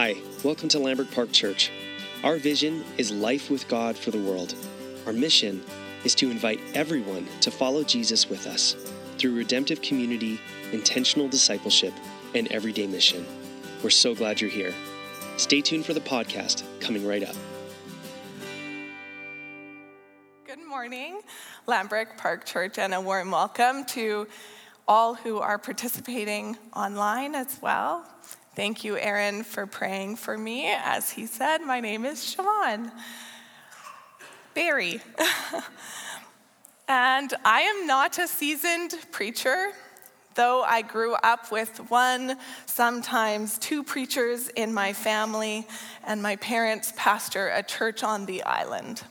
Hi, welcome to Lambert Park Church. Our vision is life with God for the world. Our mission is to invite everyone to follow Jesus with us through redemptive community, intentional discipleship, and everyday mission. We're so glad you're here. Stay tuned for the podcast coming right up. Good morning, Lambert Park Church, and a warm welcome to all who are participating online as well. Thank you, Aaron, for praying for me. As he said, my name is Chavon Barry. And I am not a seasoned preacher, though I grew up with one, sometimes two preachers in my family, and my parents pastor a church on the island.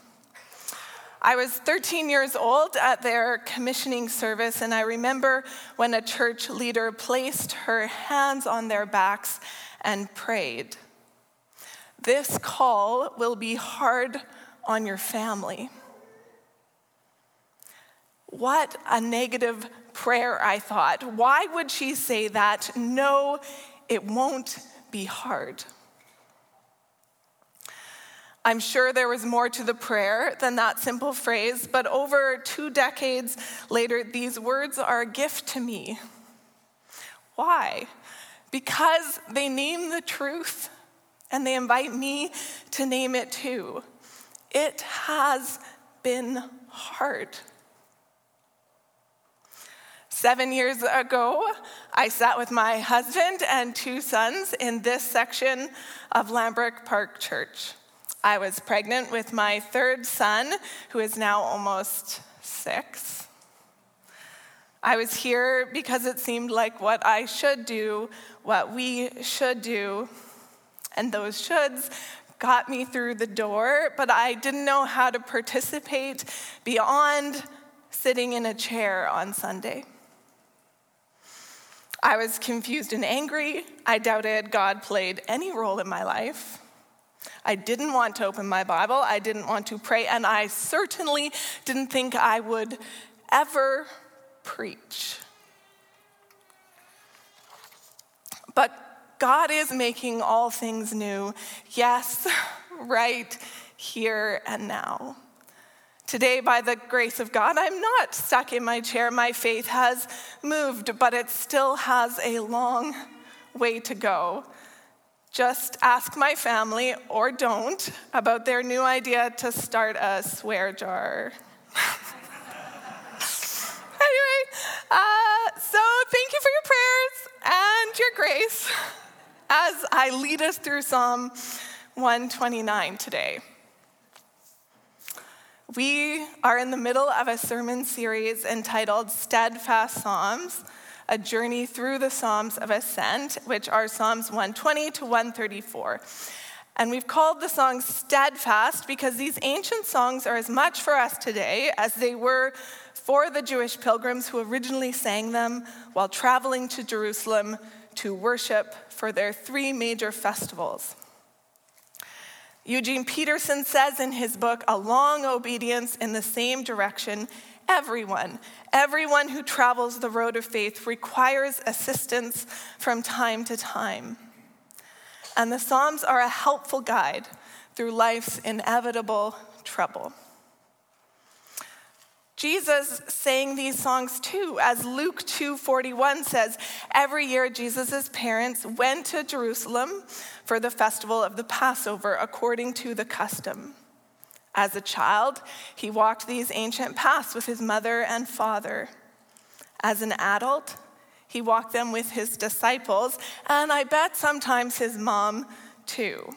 I was 13 years old at their commissioning service, and I remember when a church leader placed her hands on their backs and prayed, "This call will be hard on your family." What a negative prayer, I thought. Why would she say that? No, it won't be hard. I'm sure there was more to the prayer than that simple phrase, but over 2 decades later, these words are a gift to me. Why? Because they name the truth, and they invite me to name it too. It has been hard. 7 years ago, I sat with my husband and 2 sons in this section of Lambert Park Church. I was pregnant with my 3rd son, who is now almost 6. I was here because it seemed like what I should do, what we should do, and those shoulds got me through the door, but I didn't know how to participate beyond sitting in a chair on Sunday. I was confused and angry. I doubted God played any role in my life. I didn't want to open my Bible, I didn't want to pray, and I certainly didn't think I would ever preach. But God is making all things new, yes, right here and now. Today, by the grace of God, I'm not stuck in my chair. My faith has moved, but it still has a long way to go. Just ask my family, or don't, about their new idea to start a swear jar. Anyway, so thank you for your prayers and your grace as I lead us through Psalm 129 today. We are in the middle of a sermon series entitled Steadfast Psalms, a journey through the Psalms of Ascent, which are Psalms 120 to 134. And we've called the song Steadfast because these ancient songs are as much for us today as they were for the Jewish pilgrims who originally sang them while traveling to Jerusalem to worship for their 3 major festivals. Eugene Peterson says in his book, A Long Obedience in the Same Direction, Everyone who travels the road of faith requires assistance from time to time. And the Psalms are a helpful guide through life's inevitable trouble. Jesus sang these songs too. As Luke 2:41 says, every year Jesus' parents went to Jerusalem for the festival of the Passover according to the custom. As a child, he walked these ancient paths with his mother and father. As an adult, he walked them with his disciples, and I bet sometimes his mom too.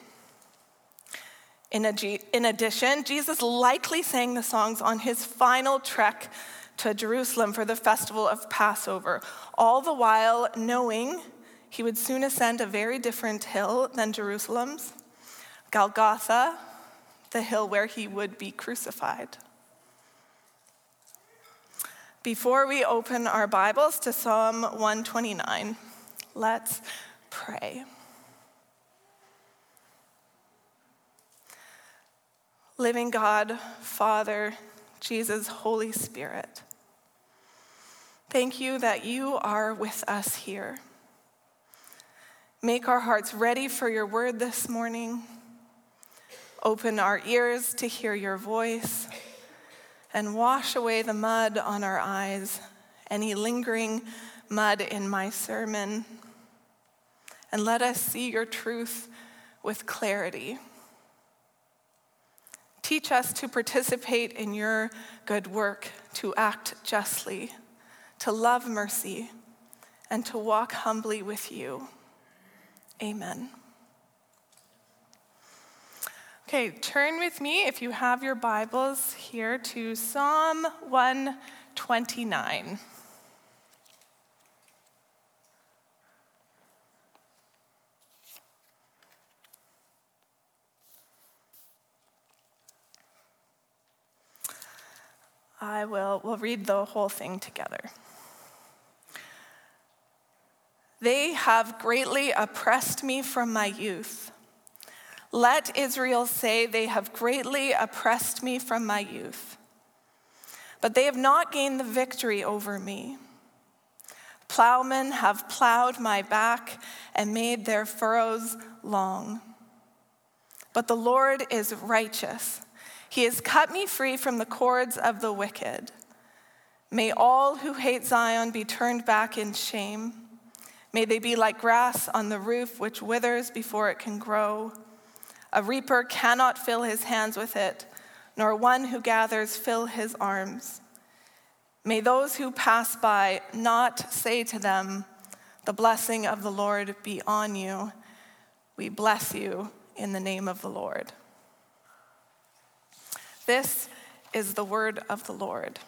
In addition, Jesus likely sang the songs on his final trek to Jerusalem for the festival of Passover, all the while knowing he would soon ascend a very different hill than Jerusalem's, Golgotha, the hill where he would be crucified. Before we open our Bibles to Psalm 129, let's pray. Living God, Father, Jesus, Holy Spirit, thank you that you are with us here. Make our hearts ready for your word this morning. Open our ears to hear your voice, and wash away the mud on our eyes, any lingering mud in my sermon, and let us see your truth with clarity. Teach us to participate in your good work, to act justly, to love mercy, and to walk humbly with you. Amen. Okay, turn with me, if you have your Bibles here, to Psalm 129. We'll read the whole thing together. They have greatly oppressed me from my youth. Let Israel say, they have greatly oppressed me from my youth. But they have not gained the victory over me. Plowmen have plowed my back and made their furrows long. But the Lord is righteous. He has cut me free from the cords of the wicked. May all who hate Zion be turned back in shame. May they be like grass on the roof, which withers before it can grow. A reaper cannot fill his hands with it, nor one who gathers fill his arms. May those who pass by not say to them, the blessing of the Lord be on you. We bless you in the name of the Lord. This is the word of the Lord.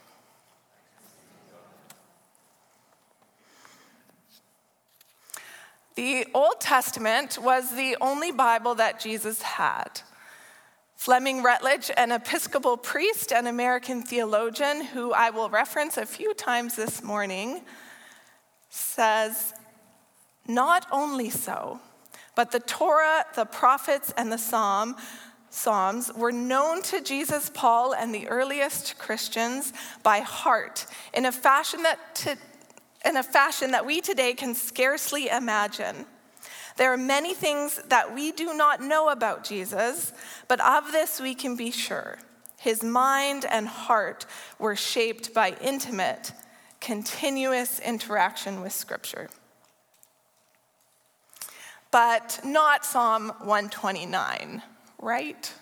The Old Testament was the only Bible that Jesus had. Fleming Rutledge, an Episcopal priest and American theologian, who I will reference a few times this morning, says, "Not only so, but the Torah, the prophets, and the Psalms were known to Jesus, Paul, and the earliest Christians by heart in a fashion that we today can scarcely imagine. There are many things that we do not know about Jesus, but of this we can be sure. His mind and heart were shaped by intimate, continuous interaction with Scripture." But not Psalm 129, right?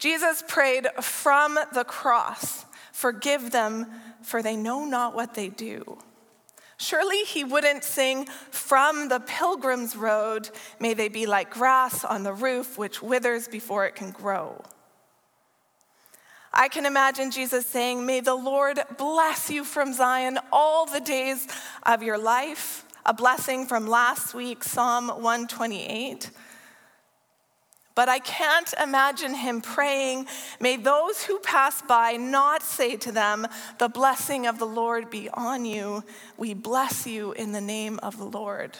Jesus prayed from the cross, "Forgive them, for they know not what they do." Surely he wouldn't sing, "From the pilgrim's road, may they be like grass on the roof, which withers before it can grow." I can imagine Jesus saying, "May the Lord bless you from Zion all the days of your life," a blessing from last week's Psalm 128. But I can't imagine him praying, "May those who pass by not say to them, the blessing of the Lord be on you. We bless you in the name of the Lord."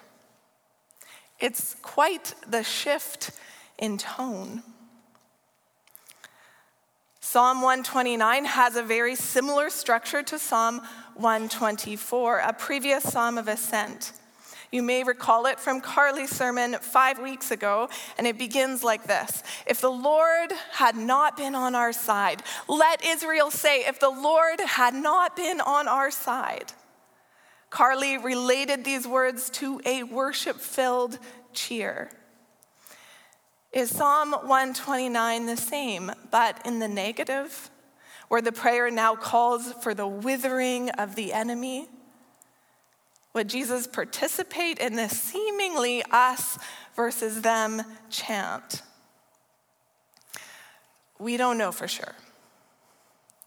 It's quite the shift in tone. Psalm 129 has a very similar structure to Psalm 124, a previous psalm of ascent. You may recall it from Carly's sermon 5 weeks ago, and it begins like this. "If the Lord had not been on our side," let Israel say, "if the Lord had not been on our side." Carly related these words to a worship-filled cheer. Is Psalm 129 the same, but in the negative, where the prayer now calls for the withering of the enemy? Would Jesus participate in this seemingly us versus them chant? We don't know for sure.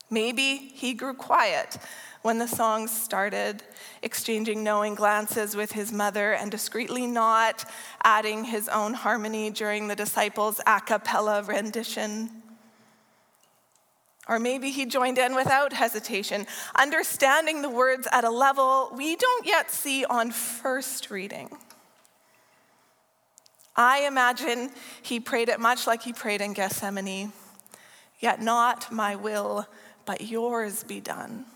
Maybe he grew quiet when the song started, exchanging knowing glances with his mother and discreetly not adding his own harmony during the disciples' a cappella rendition. Or maybe he joined in without hesitation, understanding the words at a level we don't yet see on first reading. I imagine he prayed it much like he prayed in Gethsemane, "Yet not my will, but yours be done."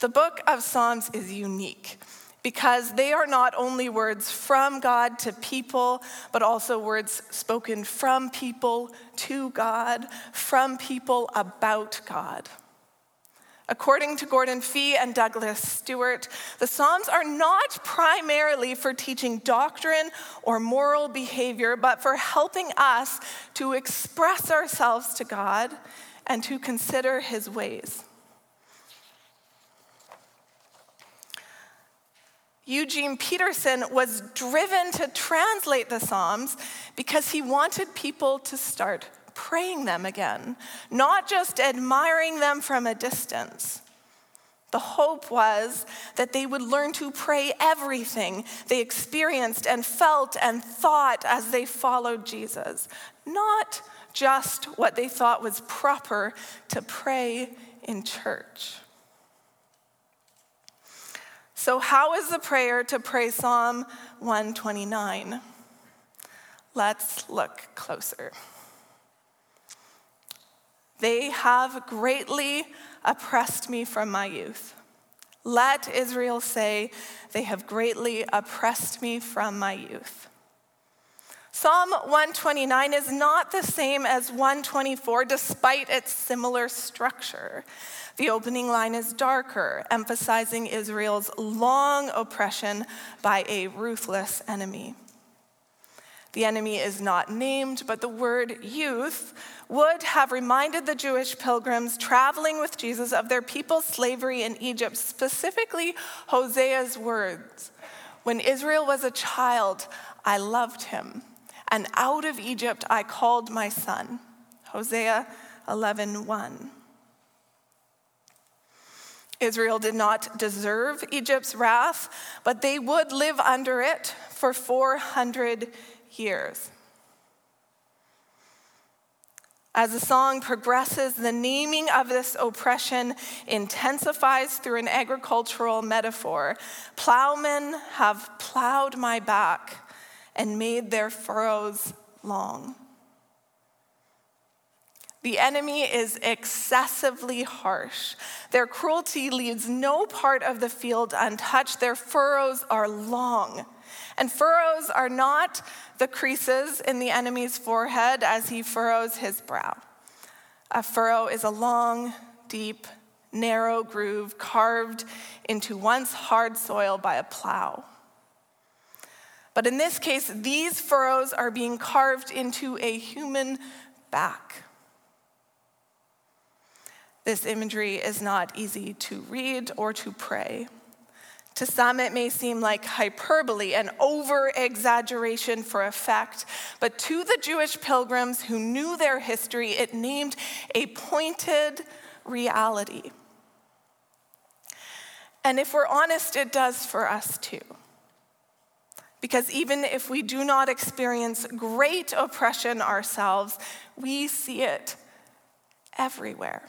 The book of Psalms is unique. because they are not only words from God to people, but also words spoken from people to God, from people about God. According to Gordon Fee and Douglas Stuart, the Psalms are not primarily for teaching doctrine or moral behavior, but for helping us to express ourselves to God and to consider his ways. Eugene Peterson was driven to translate the Psalms because he wanted people to start praying them again, not just admiring them from a distance. The hope was that they would learn to pray everything they experienced and felt and thought as they followed Jesus, not just what they thought was proper to pray in church. So how is the prayer to pray Psalm 129? Let's look closer. They have greatly oppressed me from my youth. Let Israel say, they have greatly oppressed me from my youth. Psalm 129 is not the same as 124, despite its similar structure. The opening line is darker, emphasizing Israel's long oppression by a ruthless enemy. The enemy is not named, but the word youth would have reminded the Jewish pilgrims traveling with Jesus of their people's slavery in Egypt, specifically Hosea's words. When Israel was a child, I loved him. And out of Egypt I called my son. Hosea 11:1. Israel did not deserve Egypt's wrath, but they would live under it for 400 years. As the song progresses, the naming of this oppression intensifies through an agricultural metaphor. Plowmen have plowed my back and made their furrows long. The enemy is excessively harsh. Their cruelty leaves no part of the field untouched. Their furrows are long. And furrows are not the creases in the enemy's forehead as he furrows his brow. A furrow is a long, deep, narrow groove carved into once hard soil by a plow. But in this case, these furrows are being carved into a human back. This imagery is not easy to read or to pray. To some, it may seem like hyperbole, an over-exaggeration for effect, but to the Jewish pilgrims who knew their history, it named a pointed reality. And if we're honest, it does for us too. Because even if we do not experience great oppression ourselves, we see it everywhere.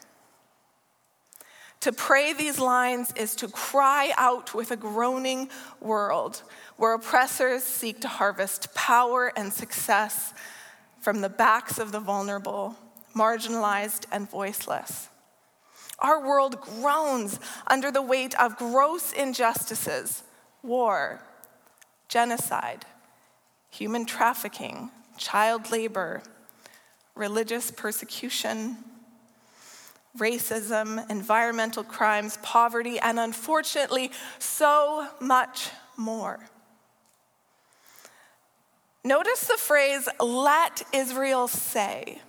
To pray these lines is to cry out with a groaning world where oppressors seek to harvest power and success from the backs of the vulnerable, marginalized, and voiceless. Our world groans under the weight of gross injustices, war, genocide, human trafficking, child labor, religious persecution, racism, environmental crimes, poverty, and unfortunately, so much more. Notice the phrase, let Israel say.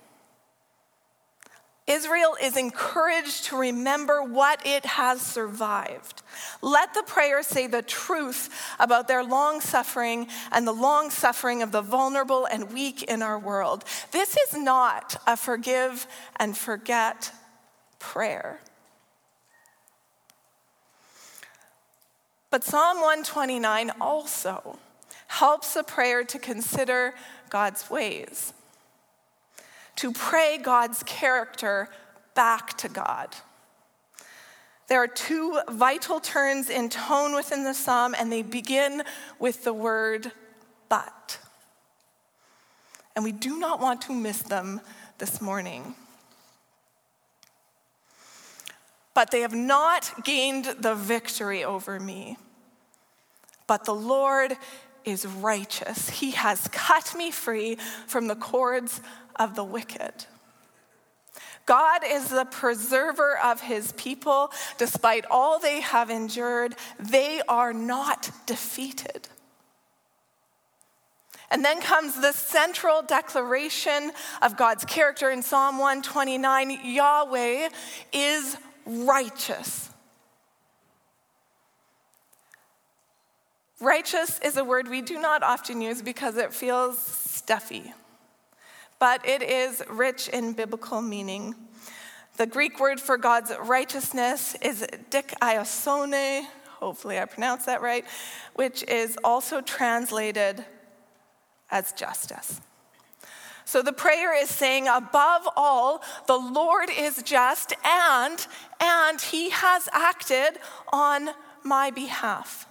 Israel is encouraged to remember what it has survived. Let the prayer say the truth about their long suffering and the long suffering of the vulnerable and weak in our world. This is not a forgive and forget prayer. But Psalm 129 also helps the prayer to consider God's ways, to pray God's character back to God. There are two vital turns in tone within the psalm, and they begin with the word, but. And we do not want to miss them this morning. But they have not gained the victory over me. But the Lord is righteous. He has cut me free from the cords of the wicked. God is the preserver of his people. Despite all they have endured, they are not defeated. And then comes the central declaration of God's character in Psalm 129, Yahweh is righteous. Righteous is a word we do not often use because it feels stuffy, but it is rich in biblical meaning. The Greek word for God's righteousness is dikaiosune, hopefully I pronounced that right, which is also translated as justice. So the prayer is saying, above all, the Lord is just and he has acted on my behalf.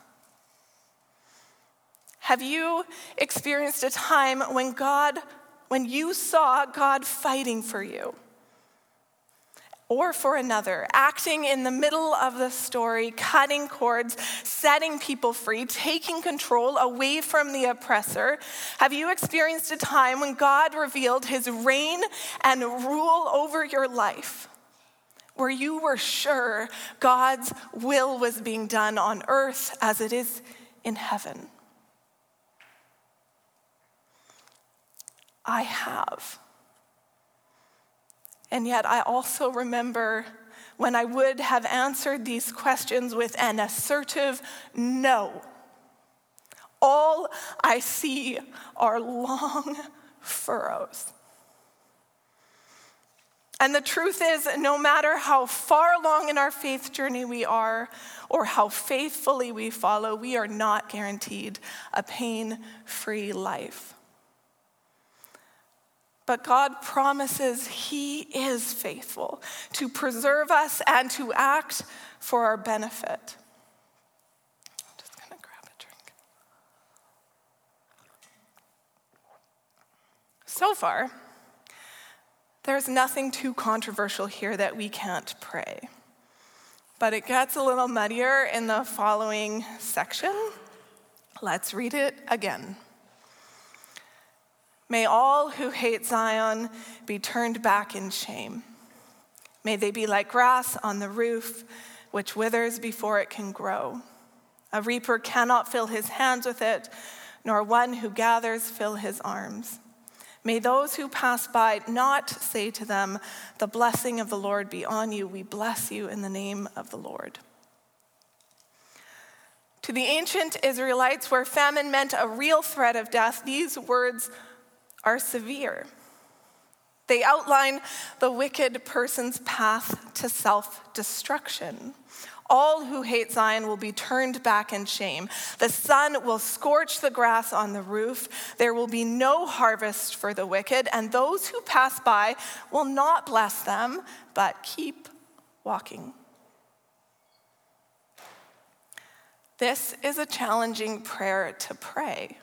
Have you experienced a time when you saw God fighting for you or for another, acting in the middle of the story, cutting cords, setting people free, taking control away from the oppressor? Have you experienced a time when God revealed his reign and rule over your life, where you were sure God's will was being done on earth as it is in heaven? I have. And yet I also remember when I would have answered these questions with an assertive no. All I see are long furrows. And the truth is, no matter how far along in our faith journey we are or how faithfully we follow, we are not guaranteed a pain-free life. But God promises he is faithful to preserve us and to act for our benefit. I'm just gonna grab a drink. So far, there's nothing too controversial here that we can't pray. But it gets a little muddier in the following section. Let's read it again. May all who hate Zion be turned back in shame. May they be like grass on the roof, which withers before it can grow. A reaper cannot fill his hands with it, nor one who gathers fill his arms. May those who pass by not say to them, "The blessing of the Lord be on you. We bless you in the name of the Lord." To the ancient Israelites, where famine meant a real threat of death, these words are severe. They outline the wicked person's path to self-destruction. All who hate Zion will be turned back in shame. The sun will scorch the grass on the roof. There will be no harvest for the wicked, and those who pass by will not bless them, but keep walking. This is a challenging prayer to pray.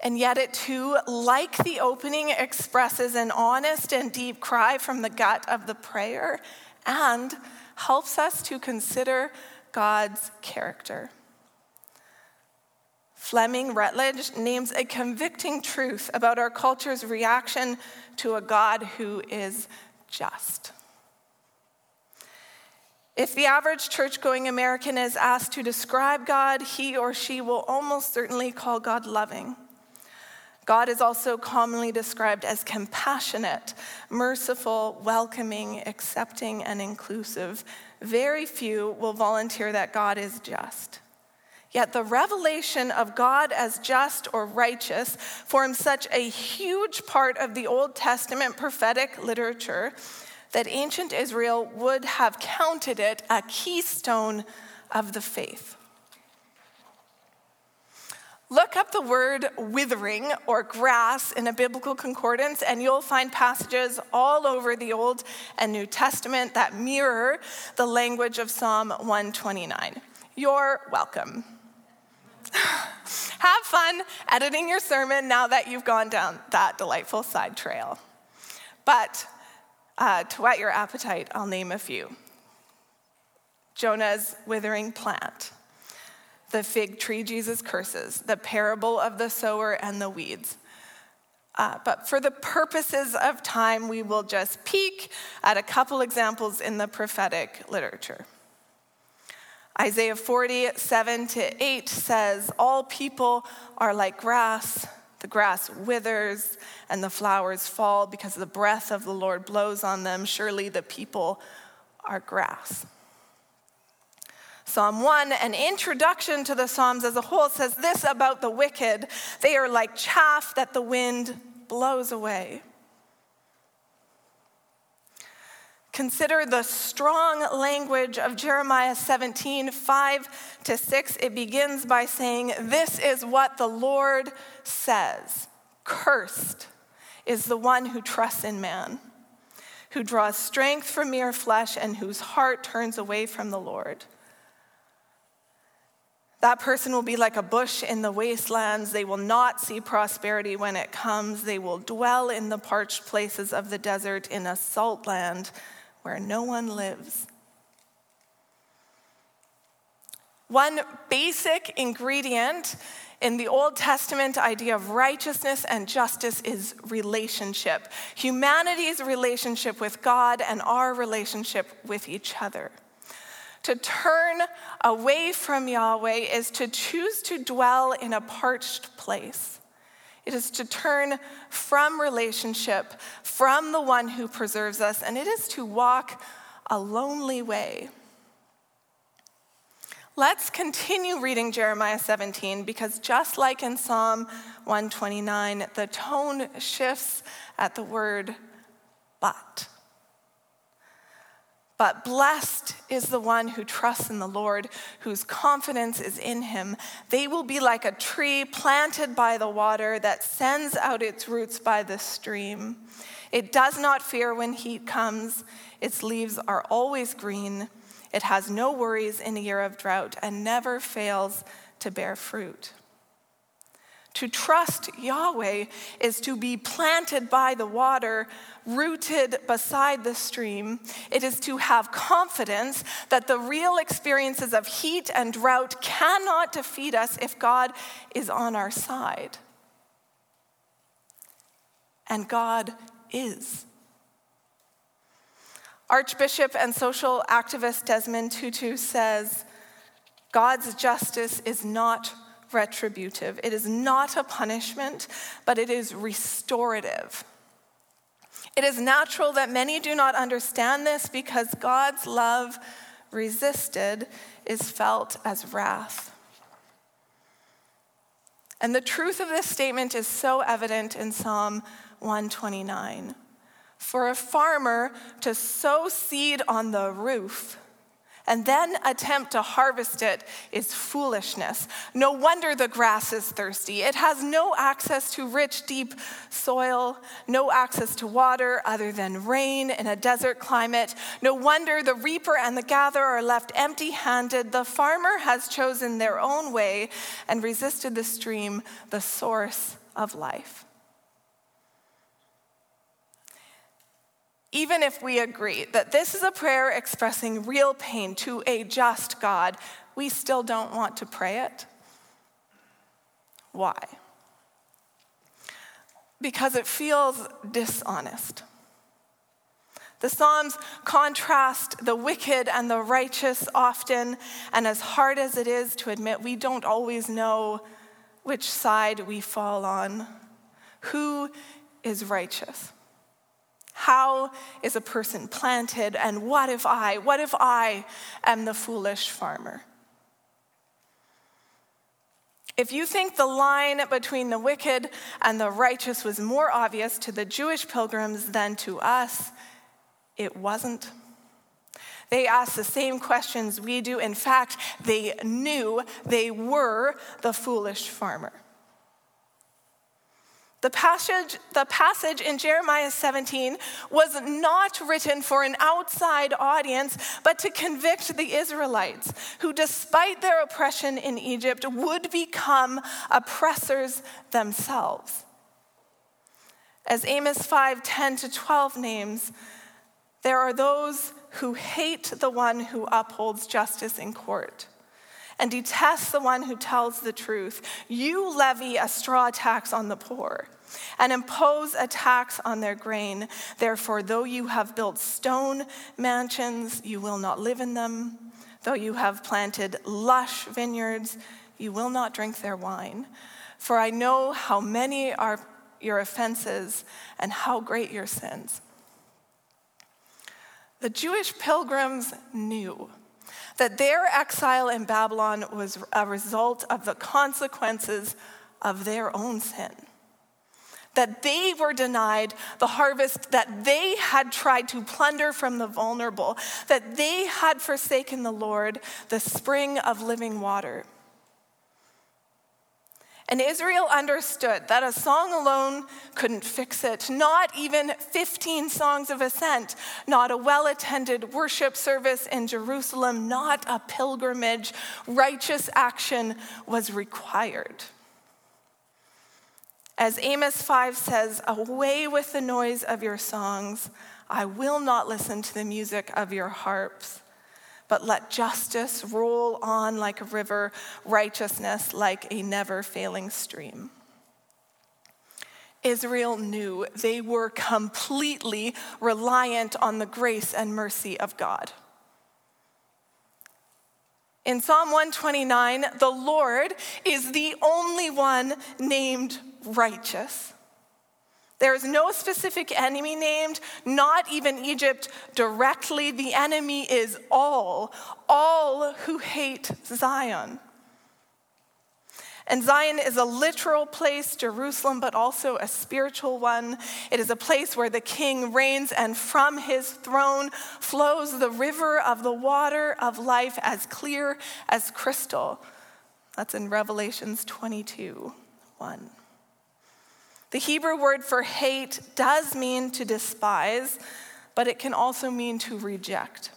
And yet it too, like the opening, expresses an honest and deep cry from the gut of the prayer and helps us to consider God's character. Fleming Rutledge names a convicting truth about our culture's reaction to a God who is just. If the average church-going American is asked to describe God, he or she will almost certainly call God loving. God is also commonly described as compassionate, merciful, welcoming, accepting, and inclusive. Very few will volunteer that God is just. Yet the revelation of God as just or righteous forms such a huge part of the Old Testament prophetic literature that ancient Israel would have counted it a keystone of the faith. Look up the word withering or grass in a biblical concordance, and you'll find passages all over the Old and New Testament that mirror the language of Psalm 129. You're welcome. Have fun editing your sermon now that you've gone down that delightful side trail. But to whet your appetite, I'll name a few. Jonah's withering plant. the fig tree Jesus curses, the parable of the sower and the weeds. But for the purposes of time, we will just peek at a couple examples in the prophetic literature. Isaiah 40:7-8 says, all people are like grass. The grass withers and the flowers fall because the breath of the Lord blows on them. Surely the people are grass. Psalm 1, an introduction to the Psalms as a whole, says this about the wicked. They are like chaff that the wind blows away. Consider the strong language of Jeremiah 17:5-6. It begins by saying, this is what the Lord says. Cursed is the one who trusts in man, who draws strength from mere flesh, and whose heart turns away from the Lord. That person will be like a bush in the wastelands. They will not see prosperity when it comes. They will dwell in the parched places of the desert, in a salt land where no one lives. One basic ingredient in the Old Testament idea of righteousness and justice is relationship. Humanity's relationship with God and our relationship with each other. To turn away from Yahweh is to choose to dwell in a parched place. It is to turn from relationship, from the one who preserves us, and it is to walk a lonely way. Let's continue reading Jeremiah 17, because just like in Psalm 129, the tone shifts at the word but. But blessed is the one who trusts in the Lord, whose confidence is in him. They will be like a tree planted by the water that sends out its roots by the stream. It does not fear when heat comes. Its leaves are always green. It has no worries in a year of drought and never fails to bear fruit. To trust Yahweh is to be planted by the water, rooted beside the stream. It is to have confidence that the real experiences of heat and drought cannot defeat us if God is on our side. And God is. Archbishop and social activist Desmond Tutu says, God's justice is not retributive. It is not a punishment, but it is restorative. It is natural that many do not understand this, because God's love resisted is felt as wrath. And the truth of this statement is so evident in Psalm 129. For a farmer to sow seed on the roof and then attempt to harvest it is foolishness. No wonder the grass is thirsty. It has no access to rich, deep soil, no access to water other than rain in a desert climate. No wonder the reaper and the gatherer are left empty-handed. The farmer has chosen their own way and resisted the stream, the source of life. Even if we agree that this is a prayer expressing real pain to a just God, we still don't want to pray it. Why? Because it feels dishonest. The Psalms contrast the wicked and the righteous often, and as hard as it is to admit, we don't always know which side we fall on. Who is righteous? How is a person planted, and what if I am the foolish farmer? If you think the line between the wicked and the righteous was more obvious to the Jewish pilgrims than to us, it wasn't. They asked the same questions we do. In fact, they knew they were the foolish farmer. The passage in Jeremiah 17 was not written for an outside audience, but to convict the Israelites, who despite their oppression in Egypt would become oppressors themselves. As Amos 5:10-12 names, there are those who hate the one who upholds justice in court and detests the one who tells the truth. You levy a straw tax on the poor and impose a tax on their grain. Therefore, though you have built stone mansions, you will not live in them. Though you have planted lush vineyards, you will not drink their wine. For I know how many are your offenses and how great your sins." The Jewish pilgrims knew that their exile in Babylon was a result of the consequences of their own sin, that they were denied the harvest that they had tried to plunder from the vulnerable, that they had forsaken the Lord, the spring of living water. And Israel understood that a song alone couldn't fix it, not even 15 songs of ascent, not a well-attended worship service in Jerusalem, not a pilgrimage. Righteous action was required. As Amos 5 says, "Away with the noise of your songs. I will not listen to the music of your harps. But let justice roll on like a river, righteousness like a never-failing stream." Israel knew they were completely reliant on the grace and mercy of God. In Psalm 129, the Lord is the only one named righteous. There is no specific enemy named, not even Egypt directly. The enemy is all who hate Zion. And Zion is a literal place, Jerusalem, but also a spiritual one. It is a place where the king reigns, and from his throne flows the river of the water of life, as clear as crystal. That's in Revelations 22:1. The Hebrew word for hate does mean to despise, but it can also mean to reject.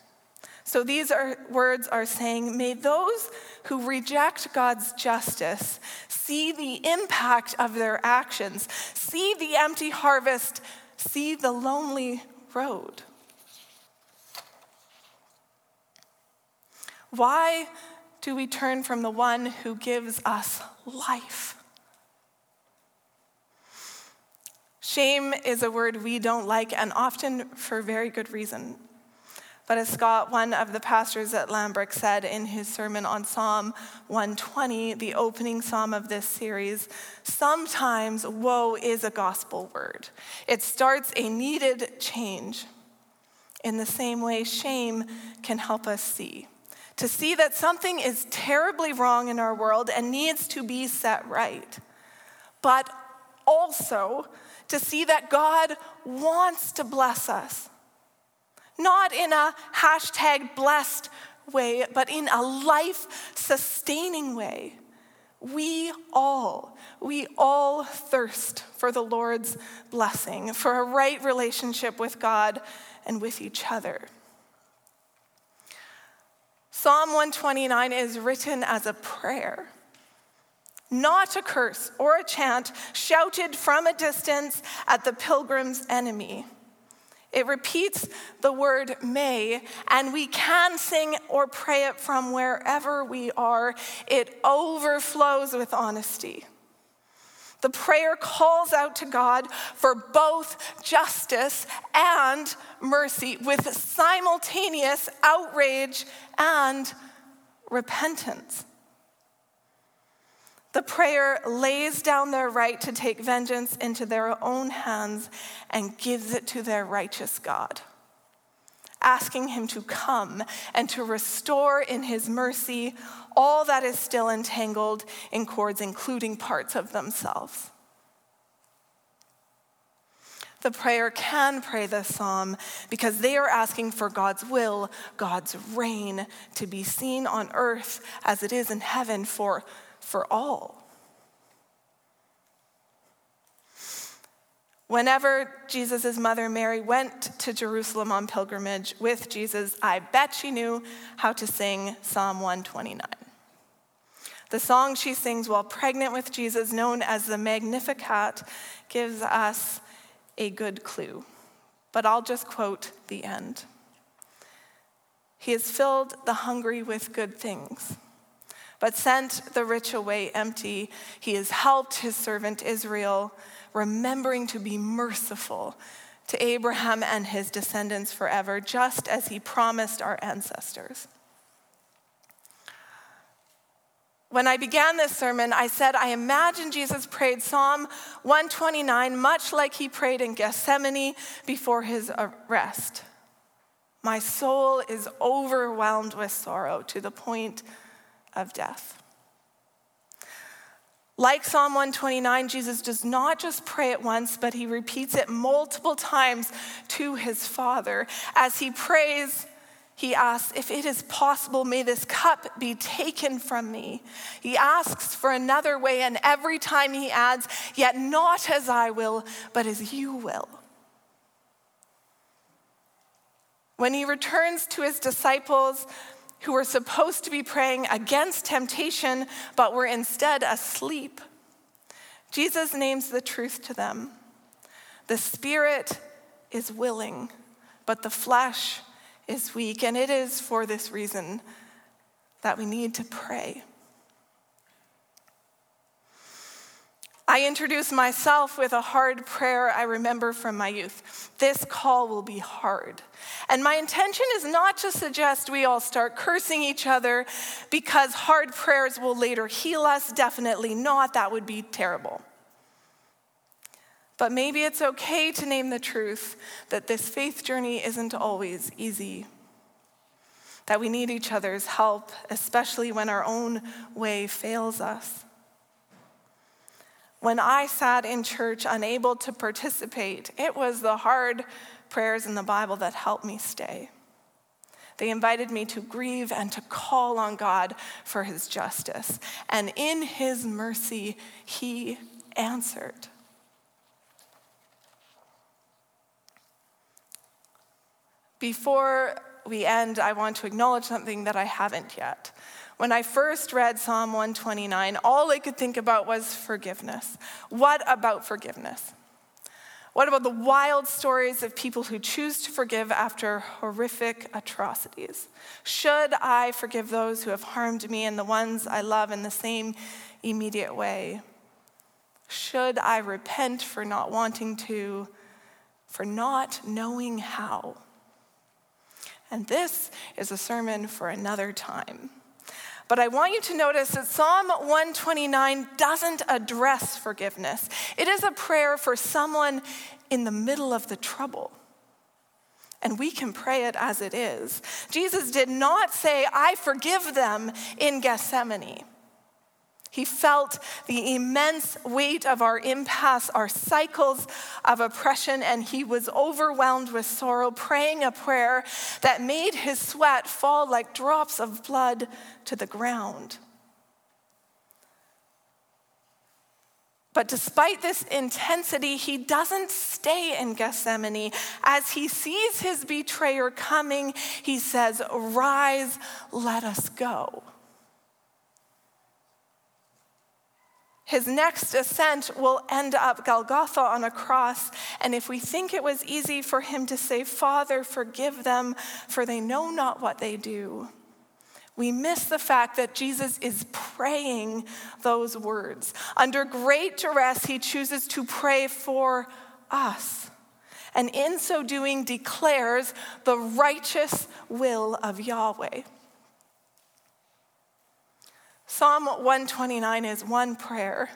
So these words are saying, may those who reject God's justice see the impact of their actions, see the empty harvest, see the lonely road. Why do we turn from the one who gives us life? Shame is a word we don't like, and often for very good reason. But as Scott, one of the pastors at Lambert, said in his sermon on Psalm 120, the opening psalm of this series, sometimes woe is a gospel word. It starts a needed change. In the same way, shame can help us see. To see that something is terribly wrong in our world and needs to be set right. But also to see that God wants to bless us, not in a #blessed way, but in a life-sustaining way. We all thirst for the Lord's blessing, for a right relationship with God and with each other. Psalm 129 is written as a prayer, not a curse or a chant shouted from a distance at the pilgrim's enemy. It repeats the word may, and we can sing or pray it from wherever we are. It overflows with honesty. The prayer calls out to God for both justice and mercy, with simultaneous outrage and repentance. The prayer lays down their right to take vengeance into their own hands and gives it to their righteous God, asking him to come and to restore in his mercy all that is still entangled in cords, including parts of themselves. The prayer can pray this psalm because they are asking for God's will, God's reign to be seen on earth as it is in heaven for all. Whenever Jesus' mother Mary went to Jerusalem on pilgrimage with Jesus, I bet she knew how to sing Psalm 129. The song she sings while pregnant with Jesus, known as the Magnificat, gives us a good clue. But I'll just quote the end. "He has filled the hungry with good things. but sent the rich away empty. He has helped his servant Israel, remembering to be merciful to Abraham and his descendants forever, just as he promised our ancestors." When I began this sermon, I said, I imagine Jesus prayed Psalm 129, much like he prayed in Gethsemane before his arrest. My soul is overwhelmed with sorrow to the point of death. Like Psalm 129, Jesus does not just pray it once, but he repeats it multiple times to his Father. As he prays, he asks, if it is possible, may this cup be taken from me. He asks for another way, and every time he adds, yet not as I will, but as you will. When he returns to his disciples, who were supposed to be praying against temptation, but were instead asleep, Jesus names the truth to them. The spirit is willing, but the flesh is weak, and it is for this reason that we need to pray. I introduced myself with a hard prayer I remember from my youth. This call will be hard. And my intention is not to suggest we all start cursing each other because hard prayers will later heal us. Definitely not. That would be terrible. But maybe it's okay to name the truth that this faith journey isn't always easy, that we need each other's help, especially when our own way fails us. When I sat in church unable to participate, it was the hard prayers in the Bible that helped me stay. They invited me to grieve and to call on God for his justice. And in his mercy, he answered. Before we end, I want to acknowledge something that I haven't yet. When I first read Psalm 129, all I could think about was forgiveness. What about forgiveness? What about the wild stories of people who choose to forgive after horrific atrocities? Should I forgive those who have harmed me and the ones I love in the same immediate way? Should I repent for not wanting to, for not knowing how? And this is a sermon for another time. But I want you to notice that Psalm 129 doesn't address forgiveness. It is a prayer for someone in the middle of the trouble. And we can pray it as it is. Jesus did not say, I forgive them in Gethsemane. He felt the immense weight of our impasse, our cycles of oppression, and he was overwhelmed with sorrow, praying a prayer that made his sweat fall like drops of blood to the ground. But despite this intensity, he doesn't stay in Gethsemane. As he sees his betrayer coming, he says, "Rise, let us go." His next ascent will end up Golgotha on a cross, and if we think it was easy for him to say, Father, forgive them, for they know not what they do, we miss the fact that Jesus is praying those words. Under great duress, he chooses to pray for us, and in so doing declares the righteous will of Yahweh. Psalm 129 is one prayer,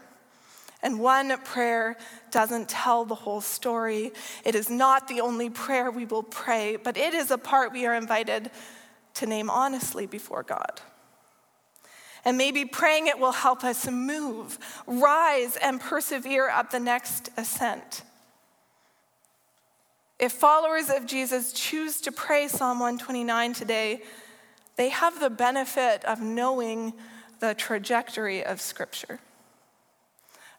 and one prayer doesn't tell the whole story. It is not the only prayer we will pray, but it is a part we are invited to name honestly before God. And maybe praying it will help us move, rise, and persevere up the next ascent. If followers of Jesus choose to pray Psalm 129 today, they have the benefit of knowing the trajectory of Scripture,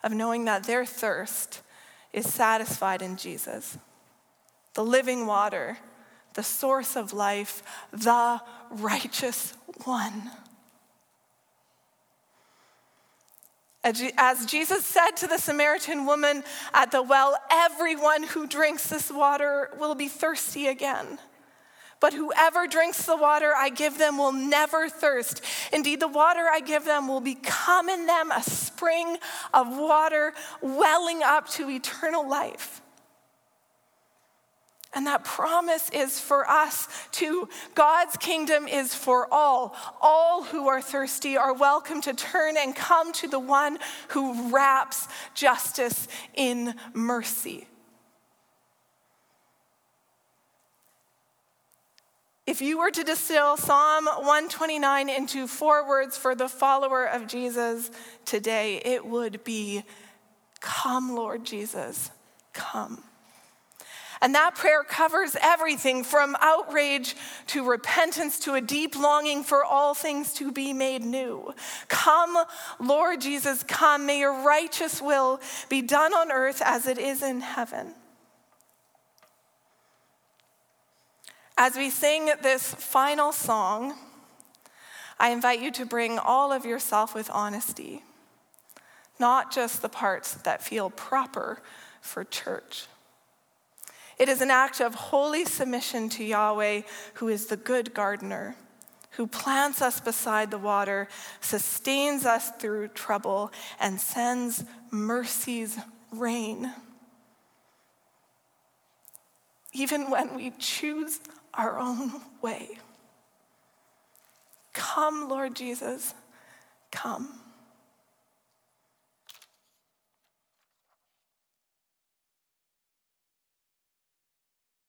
of knowing that their thirst is satisfied in Jesus, the living water, the source of life, the righteous one. As Jesus said to the Samaritan woman at the well, everyone who drinks this water will be thirsty again. But whoever drinks the water I give them will never thirst. Indeed, the water I give them will become in them a spring of water welling up to eternal life. And that promise is for us too. God's kingdom is for all. All who are thirsty are welcome to turn and come to the one who wraps justice in mercy. If you were to distill Psalm 129 into four words for the follower of Jesus today, it would be, "Come, Lord Jesus, come." And that prayer covers everything from outrage to repentance to a deep longing for all things to be made new. Come, Lord Jesus, come. May your righteous will be done on earth as it is in heaven. As we sing this final song, I invite you to bring all of yourself with honesty, not just the parts that feel proper for church. It is an act of holy submission to Yahweh, who is the good gardener, who plants us beside the water, sustains us through trouble, and sends mercy's rain. Even when we choose our own way. Come, Lord Jesus, come.